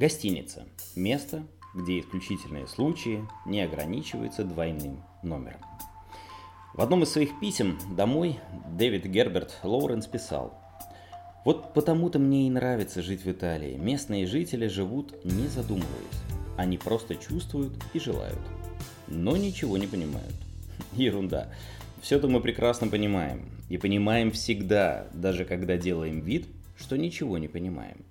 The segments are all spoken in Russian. Гостиница – место, где исключительные случаи не ограничиваются двойным номером. В одном из своих писем домой Дэвид Герберт Лоуренс писал: «Вот потому-то мне и нравится жить в Италии. Местные жители живут, не задумываясь. Они просто чувствуют и желают, но ничего не понимают». Ерунда. Все это мы прекрасно понимаем. И понимаем всегда, даже когда делаем вид, что ничего не понимаем.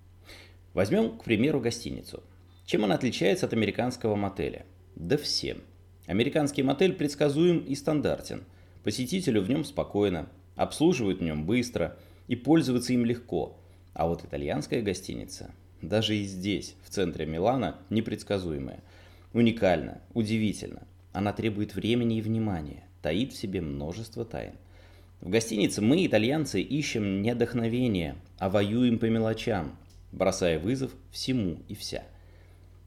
Возьмем, к примеру, гостиницу. Чем она отличается от американского мотеля? Да всем. Американский мотель предсказуем и стандартен. Посетителю в нем спокойно, обслуживают в нем быстро и пользоваться им легко. А вот итальянская гостиница, даже и здесь, в центре Милана, непредсказуемая. Уникальна, удивительна. Она требует времени и внимания, таит в себе множество тайн. В гостинице мы, итальянцы, ищем не вдохновение, а воюем по мелочам, бросая вызов всему и вся.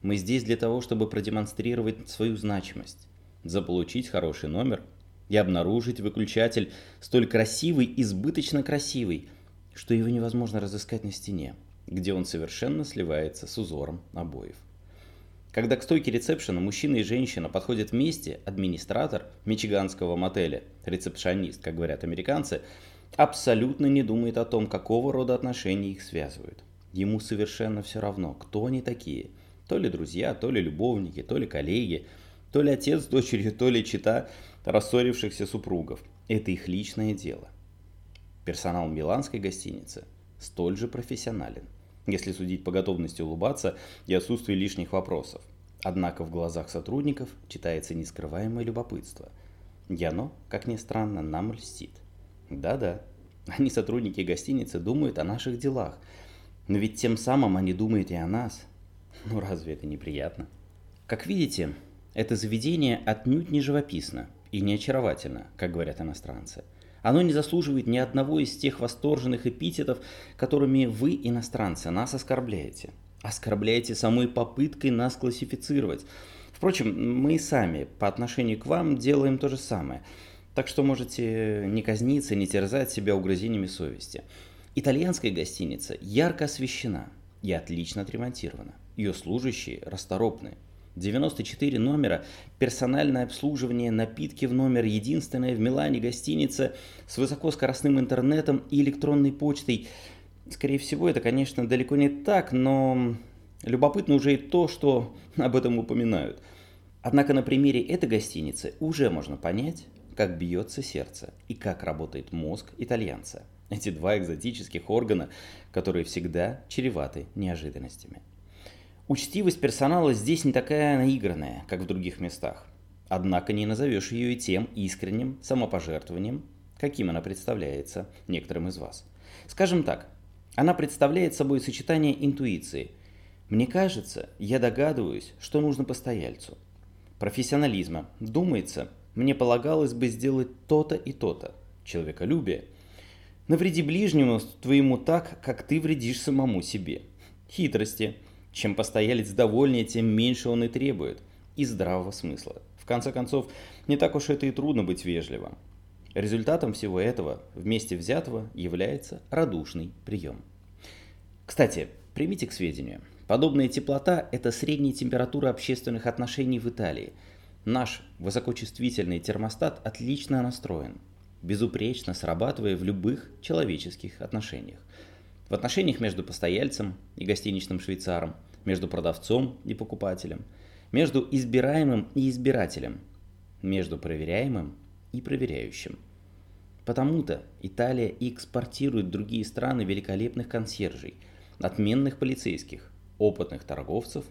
Мы здесь для того, чтобы продемонстрировать свою значимость, заполучить хороший номер и обнаружить выключатель, столь красивый, избыточно красивый, что его невозможно разыскать на стене, где он совершенно сливается с узором обоев. Когда к стойке ресепшена мужчина и женщина подходят вместе, администратор мичиганского мотеля, ресепшенист, как говорят американцы, абсолютно не думает о том, какого рода отношения их связывают. Ему совершенно все равно, кто они такие. То ли друзья, то ли любовники, то ли коллеги, то ли отец с дочерью, то ли чета рассорившихся супругов. Это их личное дело. Персонал миланской гостиницы столь же профессионален, если судить по готовности улыбаться и отсутствию лишних вопросов. Однако в глазах сотрудников читается нескрываемое любопытство. И оно, как ни странно, нам льстит. Да-да, они, сотрудники гостиницы, думают о наших делах. Но ведь тем самым они думают и о нас. Ну разве это неприятно? Как видите, это заведение отнюдь не живописно и не очаровательно, как говорят иностранцы. Оно не заслуживает ни одного из тех восторженных эпитетов, которыми вы, иностранцы, нас оскорбляете. Оскорбляете самой попыткой нас классифицировать. Впрочем, мы и сами по отношению к вам делаем то же самое. Так что можете не казниться, не терзать себя угрызениями совести. Итальянская гостиница ярко освещена и отлично отремонтирована. Ее служащие расторопны. 94 номера, персональное обслуживание, напитки в номер, единственная в Милане гостиница с высокоскоростным интернетом и электронной почтой. Скорее всего, это, конечно, далеко не так, но любопытно уже и то, что об этом упоминают. Однако на примере этой гостиницы уже можно понять, как бьется сердце и как работает мозг итальянца. Эти два экзотических органа, которые всегда чреваты неожиданностями. Учтивость персонала здесь не такая наигранная, как в других местах. Однако не назовешь ее и тем искренним самопожертвованием, каким она представляется некоторым из вас. Скажем так, она представляет собой сочетание интуиции. Мне кажется, я догадываюсь, что нужно постояльцу. Профессионализма. Думается, мне полагалось бы сделать то-то и то-то. Человеколюбие. Навреди ближнему твоему так, как ты вредишь самому себе. Хитрости. Чем постоялец довольнее, тем меньше он и требует. И здравого смысла. В конце концов, не так уж это и трудно быть вежливым. Результатом всего этого, вместе взятого, является радушный прием. Кстати, примите к сведению. Подобная теплота – это средняя температура общественных отношений в Италии. Наш высокочувствительный термостат отлично настроен, безупречно срабатывая в любых человеческих отношениях. В отношениях между постояльцем и гостиничным швейцаром, между продавцом и покупателем, между избираемым и избирателем, между проверяемым и проверяющим. Потому-то Италия и экспортирует в другие страны великолепных консьержей, отменных полицейских, опытных торговцев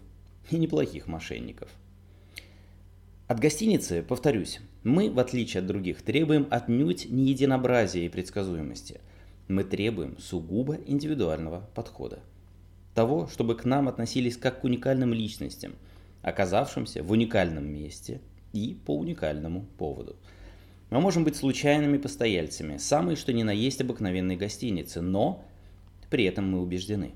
и неплохих мошенников. От гостиницы, повторюсь, мы, в отличие от других, требуем отнюдь не единообразия и предсказуемости. Мы требуем сугубо индивидуального подхода. Того, чтобы к нам относились как к уникальным личностям, оказавшимся в уникальном месте и по уникальному поводу. Мы можем быть случайными постояльцами, самые что ни на есть обыкновенной гостиницы, но при этом мы убеждены,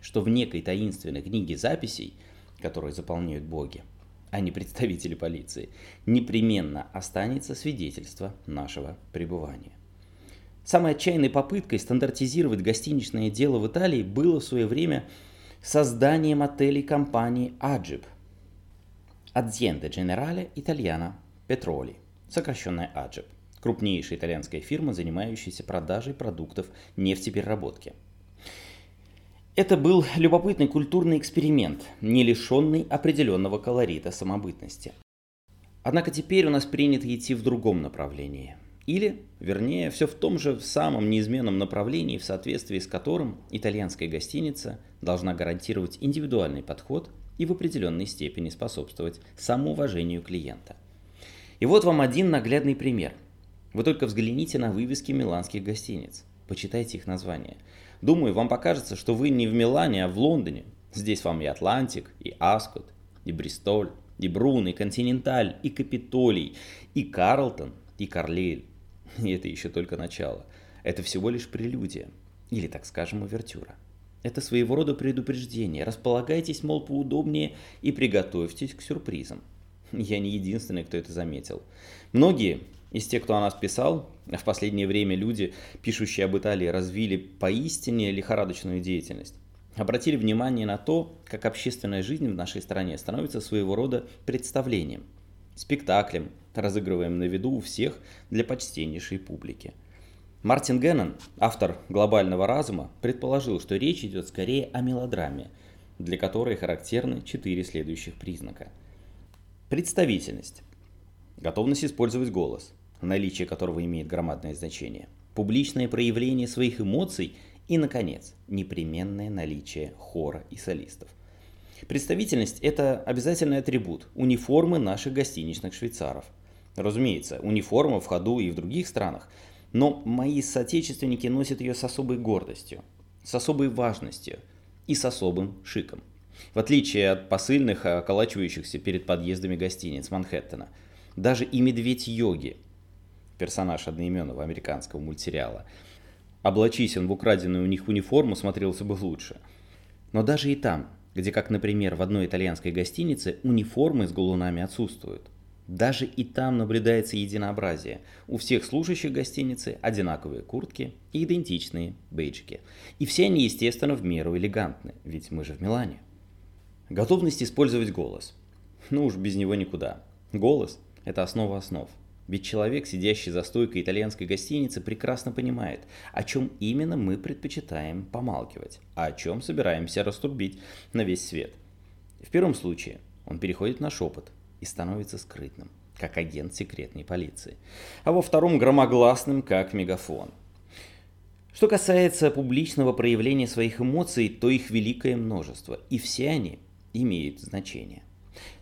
что в некой таинственной книге записей, которую заполняют боги, а не представители полиции, непременно останется свидетельство нашего пребывания. Самой отчаянной попыткой стандартизировать гостиничное дело в Италии было в свое время созданием отелей компании Аджип, Адзенде Дженерале Итальяна Петроли, сокращенная Аджип, крупнейшей итальянской фирмы, занимающейся продажей продуктов нефтепереработки. Это был любопытный культурный эксперимент, не лишенный определенного колорита самобытности. Однако теперь у нас принято идти в другом направлении. Или, вернее, все в том же самом неизменном направлении, в соответствии с которым итальянская гостиница должна гарантировать индивидуальный подход и в определенной степени способствовать самоуважению клиента. И вот вам один наглядный пример. Вы только взгляните на вывески миланских гостиниц, почитайте их названия. Думаю, вам покажется, что вы не в Милане, а в Лондоне. Здесь вам и Атлантик, и Аскот, и Бристоль, и Брун, и Континенталь, и Капитолий, и Карлтон, и Карлейль. И это еще только начало. Это всего лишь прелюдия, или, так скажем, увертюра. Это своего рода предупреждение. Располагайтесь, мол, поудобнее и приготовьтесь к сюрпризам. Я не единственный, кто это заметил. Многие из тех, кто о нас писал, а в последнее время люди, пишущие об Италии, развили поистине лихорадочную деятельность, обратили внимание на то, как общественная жизнь в нашей стране становится своего рода представлением, спектаклем, разыгрываем на виду у всех для почтеннейшей публики. Мартин Геннон, автор «Глобального разума», предположил, что речь идет скорее о мелодраме, для которой характерны 4 следующих признака. Представительность. Готовность использовать голос, наличие которого имеет громадное значение. Публичное проявление своих эмоций и, наконец, непременное наличие хора и солистов. Представительность – это обязательный атрибут униформы наших гостиничных швейцаров. Разумеется, униформа в ходу и в других странах, но мои соотечественники носят ее с особой гордостью, с особой важностью и с особым шиком. В отличие от посыльных, околачивающихся перед подъездами гостиниц Манхэттена, даже и медведь Йоги, персонаж одноименного американского мультсериала, облачись он в украденную у них униформу, смотрелся бы лучше. Но даже и там, где, как, например, в одной итальянской гостинице униформы с галунами отсутствуют. Даже и там наблюдается единообразие. У всех служащих гостиницы одинаковые куртки и идентичные бейджики. И все они, естественно, в меру элегантны, ведь мы же в Милане. Готовность использовать голос. Ну уж без него никуда. Голос – это основа основ. Ведь человек, сидящий за стойкой итальянской гостиницы, прекрасно понимает, о чем именно мы предпочитаем помалкивать, а о чем собираемся раструбить на весь свет. В первом случае он переходит на шепот и становится скрытным, как агент секретной полиции, а во втором – громогласным, как мегафон. Что касается публичного проявления своих эмоций, то их великое множество, и все они имеют значение.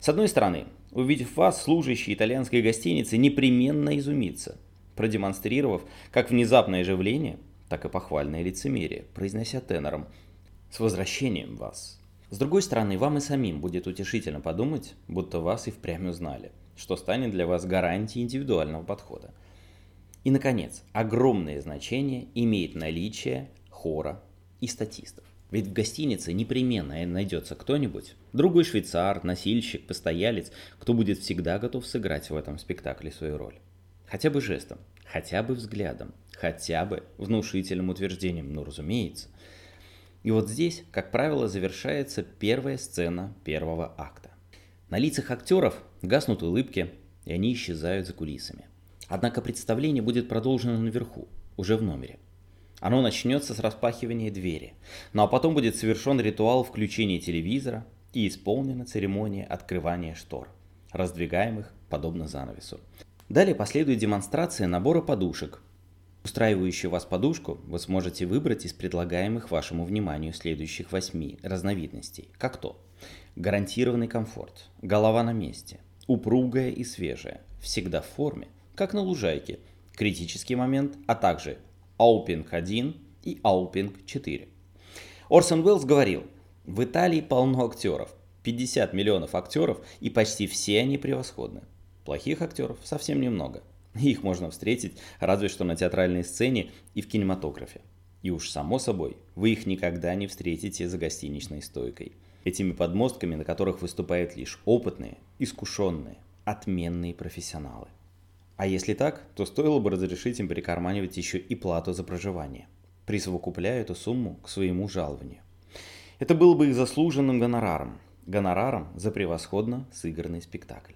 С одной стороны, увидев вас, служащий итальянской гостиницы непременно изумится, продемонстрировав как внезапное оживление, так и похвальное лицемерие, произнося тенором «С возвращением вас!». С другой стороны, вам и самим будет утешительно подумать, будто вас и впрямь узнали, что станет для вас гарантией индивидуального подхода. И, наконец, огромное значение имеет наличие хора и статистов. Ведь в гостинице непременно найдется кто-нибудь, другой швейцар, носильщик, постоялец, кто будет всегда готов сыграть в этом спектакле свою роль. Хотя бы жестом, хотя бы взглядом, хотя бы внушительным утверждением, ну разумеется. И вот здесь, как правило, завершается первая сцена первого акта. На лицах актеров гаснут улыбки, и они исчезают за кулисами. Однако представление будет продолжено наверху, уже в номере. Оно начнется с распахивания двери, ну а потом будет совершен ритуал включения телевизора и исполнена церемония открывания штор, раздвигаемых подобно занавесу. Далее последует демонстрация набора подушек. Устраивающую вас подушку вы сможете выбрать из предлагаемых вашему вниманию следующих 8 разновидностей, как то: гарантированный комфорт, голова на месте, упругая и свежая, всегда в форме, как на лужайке, критический момент, а также Аупинг 1 и Аупинг 4. Орсон Уэллс говорил: в Италии полно актеров, 50 миллионов актеров, и почти все они превосходны. Плохих актеров совсем немного, их можно встретить разве что на театральной сцене и в кинематографе. И уж само собой, вы их никогда не встретите за гостиничной стойкой, этими подмостками, на которых выступают лишь опытные, искушенные, отменные профессионалы. А если так, то стоило бы разрешить им прикарманивать еще и плату за проживание, присовокупляя эту сумму к своему жалованию. Это было бы их заслуженным гонораром. Гонораром за превосходно сыгранный спектакль.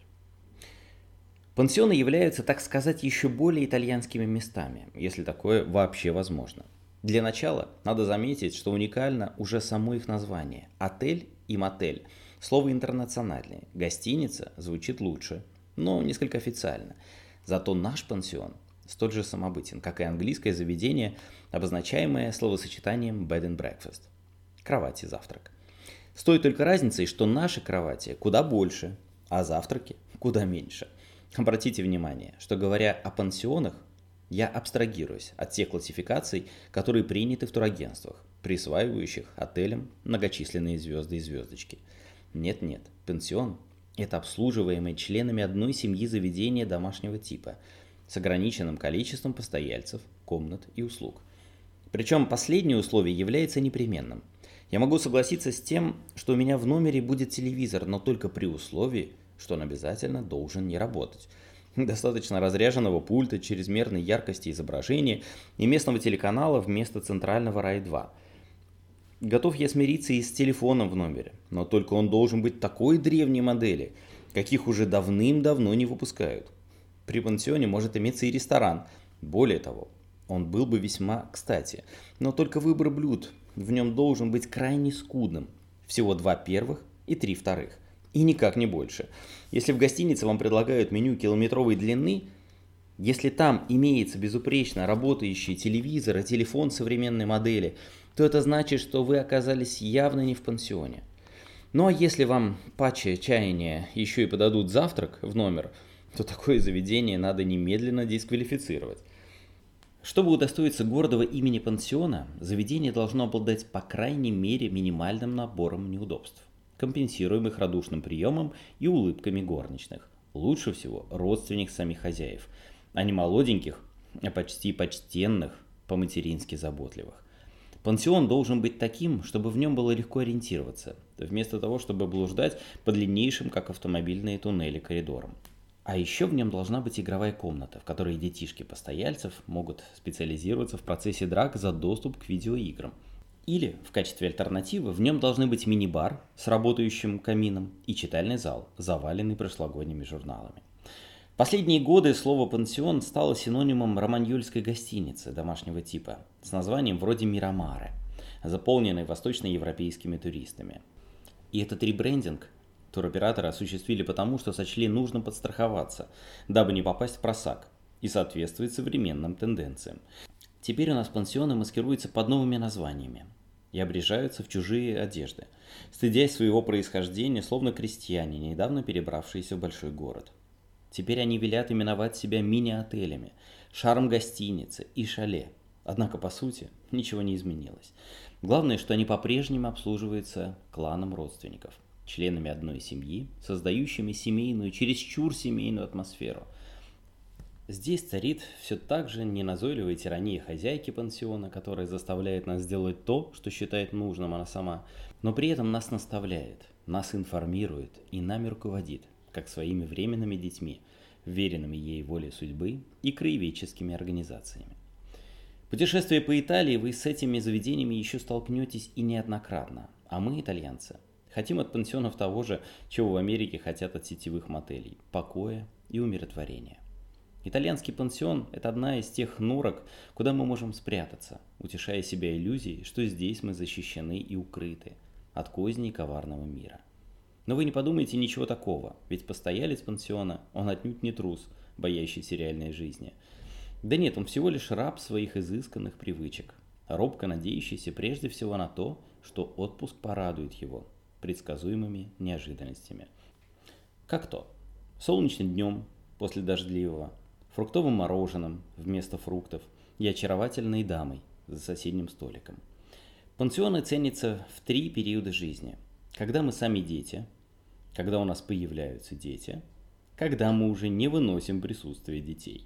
Пансионы являются, так сказать, еще более итальянскими местами, если такое вообще возможно. Для начала надо заметить, что уникально уже само их название – отель и мотель. Слово интернациональное, гостиница звучит лучше, но несколько официально. Зато наш пансион столь же самобытен, как и английское заведение, обозначаемое словосочетанием bed and breakfast – кровать и завтрак. С той только разницей, что наши кровати куда больше, а завтраки куда меньше. Обратите внимание, что говоря о пансионах, я абстрагируюсь от тех классификаций, которые приняты в турагентствах, присваивающих отелям многочисленные звезды и звездочки. Нет-нет, пансион – это обслуживаемое членами одной семьи заведение домашнего типа с ограниченным количеством постояльцев, комнат и услуг. Причем последнее условие является непременным. Я могу согласиться с тем, что у меня в номере будет телевизор, но только при условии, что он обязательно должен не работать. Достаточно разряженного пульта, чрезмерной яркости изображения и местного телеканала вместо центрального Рай-2. Готов я смириться и с телефоном в номере, но только он должен быть такой древней модели, каких уже давным-давно не выпускают. При пансионе может иметься и ресторан. Более того, он был бы весьма кстати, но только выбор блюд в нем должен быть крайне скудным. Всего 2 первых и 3 вторых. И никак не больше. Если в гостинице вам предлагают меню километровой длины, если там имеется безупречно работающий телевизор и телефон современной модели, то это значит, что вы оказались явно не в пансионе. Ну а если вам паче чаяния еще и подадут завтрак в номер, то такое заведение надо немедленно дисквалифицировать. Чтобы удостоиться гордого имени пансиона, заведение должно обладать по крайней мере минимальным набором неудобств, компенсируемых радушным приемом и улыбками горничных. Лучше всего родственник самих хозяев, а не молоденьких, а почти почтенных, по-матерински заботливых. Пансион должен быть таким, чтобы в нем было легко ориентироваться, вместо того, чтобы блуждать по длиннейшим, как автомобильные туннели, коридорам. А еще в нем должна быть игровая комната, в которой детишки постояльцев могут специализироваться в процессе драк за доступ к видеоиграм. Или, в качестве альтернативы, в нем должны быть мини-бар с работающим камином и читальный зал, заваленный прошлогодними журналами. Последние годы слово «пансион» стало синонимом романьольской гостиницы домашнего типа с названием вроде «Мирамары», заполненной восточноевропейскими туристами. И этот ребрендинг туроператоры осуществили потому, что сочли нужно подстраховаться, дабы не попасть в просак и соответствовать современным тенденциям. Теперь у нас пансионы маскируются под новыми названиями и обрежаются в чужие одежды, стыдясь своего происхождения, словно крестьяне, недавно перебравшиеся в большой город. Теперь они велят именовать себя мини-отелями, шарм гостиницы и шале. Однако, по сути, ничего не изменилось. Главное, что они по-прежнему обслуживаются кланом родственников, членами одной семьи, создающими семейную, чересчур семейную атмосферу. Здесь царит все так же неназойливая тирания хозяйки пансиона, которая заставляет нас делать то, что считает нужным она сама, но при этом нас наставляет, нас информирует и нами руководит, как своими временными детьми, вверенными ей воле судьбы и краеведческими организациями. Путешествуя по Италии, вы с этими заведениями еще столкнетесь и неоднократно, а мы, итальянцы, хотим от пансионов того же, чего в Америке хотят от сетевых мотелей – покоя и умиротворения. Итальянский пансион – это одна из тех норок, куда мы можем спрятаться, утешая себя иллюзией, что здесь мы защищены и укрыты от козней коварного мира. Но вы не подумайте ничего такого, ведь постоялец пансиона, он отнюдь не трус, боящийся реальной жизни. Да нет, он всего лишь раб своих изысканных привычек, робко надеющийся прежде всего на то, что отпуск порадует его предсказуемыми неожиданностями. Как то, солнечным днем после дождливого, фруктовым мороженым вместо фруктов и очаровательной дамой за соседним столиком. Пансионы ценятся в 3 периода жизни. Когда мы сами дети, когда у нас появляются дети, когда мы уже не выносим присутствие детей.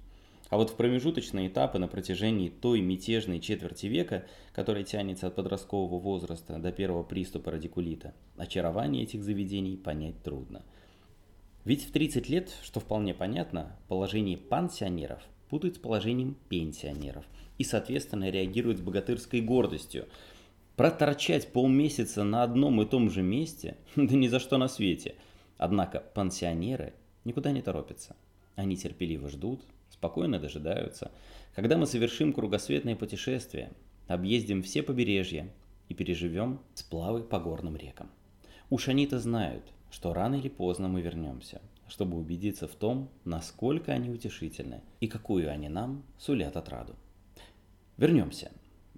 А вот в промежуточные этапы на протяжении той мятежной четверти века, которая тянется от подросткового возраста до первого приступа радикулита, очарование этих заведений понять трудно. Ведь в 30 лет, что вполне понятно, положение пансионеров путают с положением пенсионеров и, соответственно, реагируют с богатырской гордостью, Проторчать полмесяца на одном и том же месте? Да ни за что на свете. Однако пансионеры никуда не торопятся. Они терпеливо ждут, спокойно дожидаются, когда мы совершим кругосветное путешествие, объездим все побережья и переживем сплавы по горным рекам. Уж они-то знают, что рано или поздно мы вернемся, чтобы убедиться в том, насколько они утешительны и какую они нам сулят отраду. Вернемся.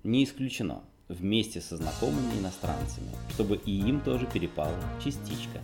Не исключено. Вместе со знакомыми иностранцами, чтобы и им тоже перепала частичка.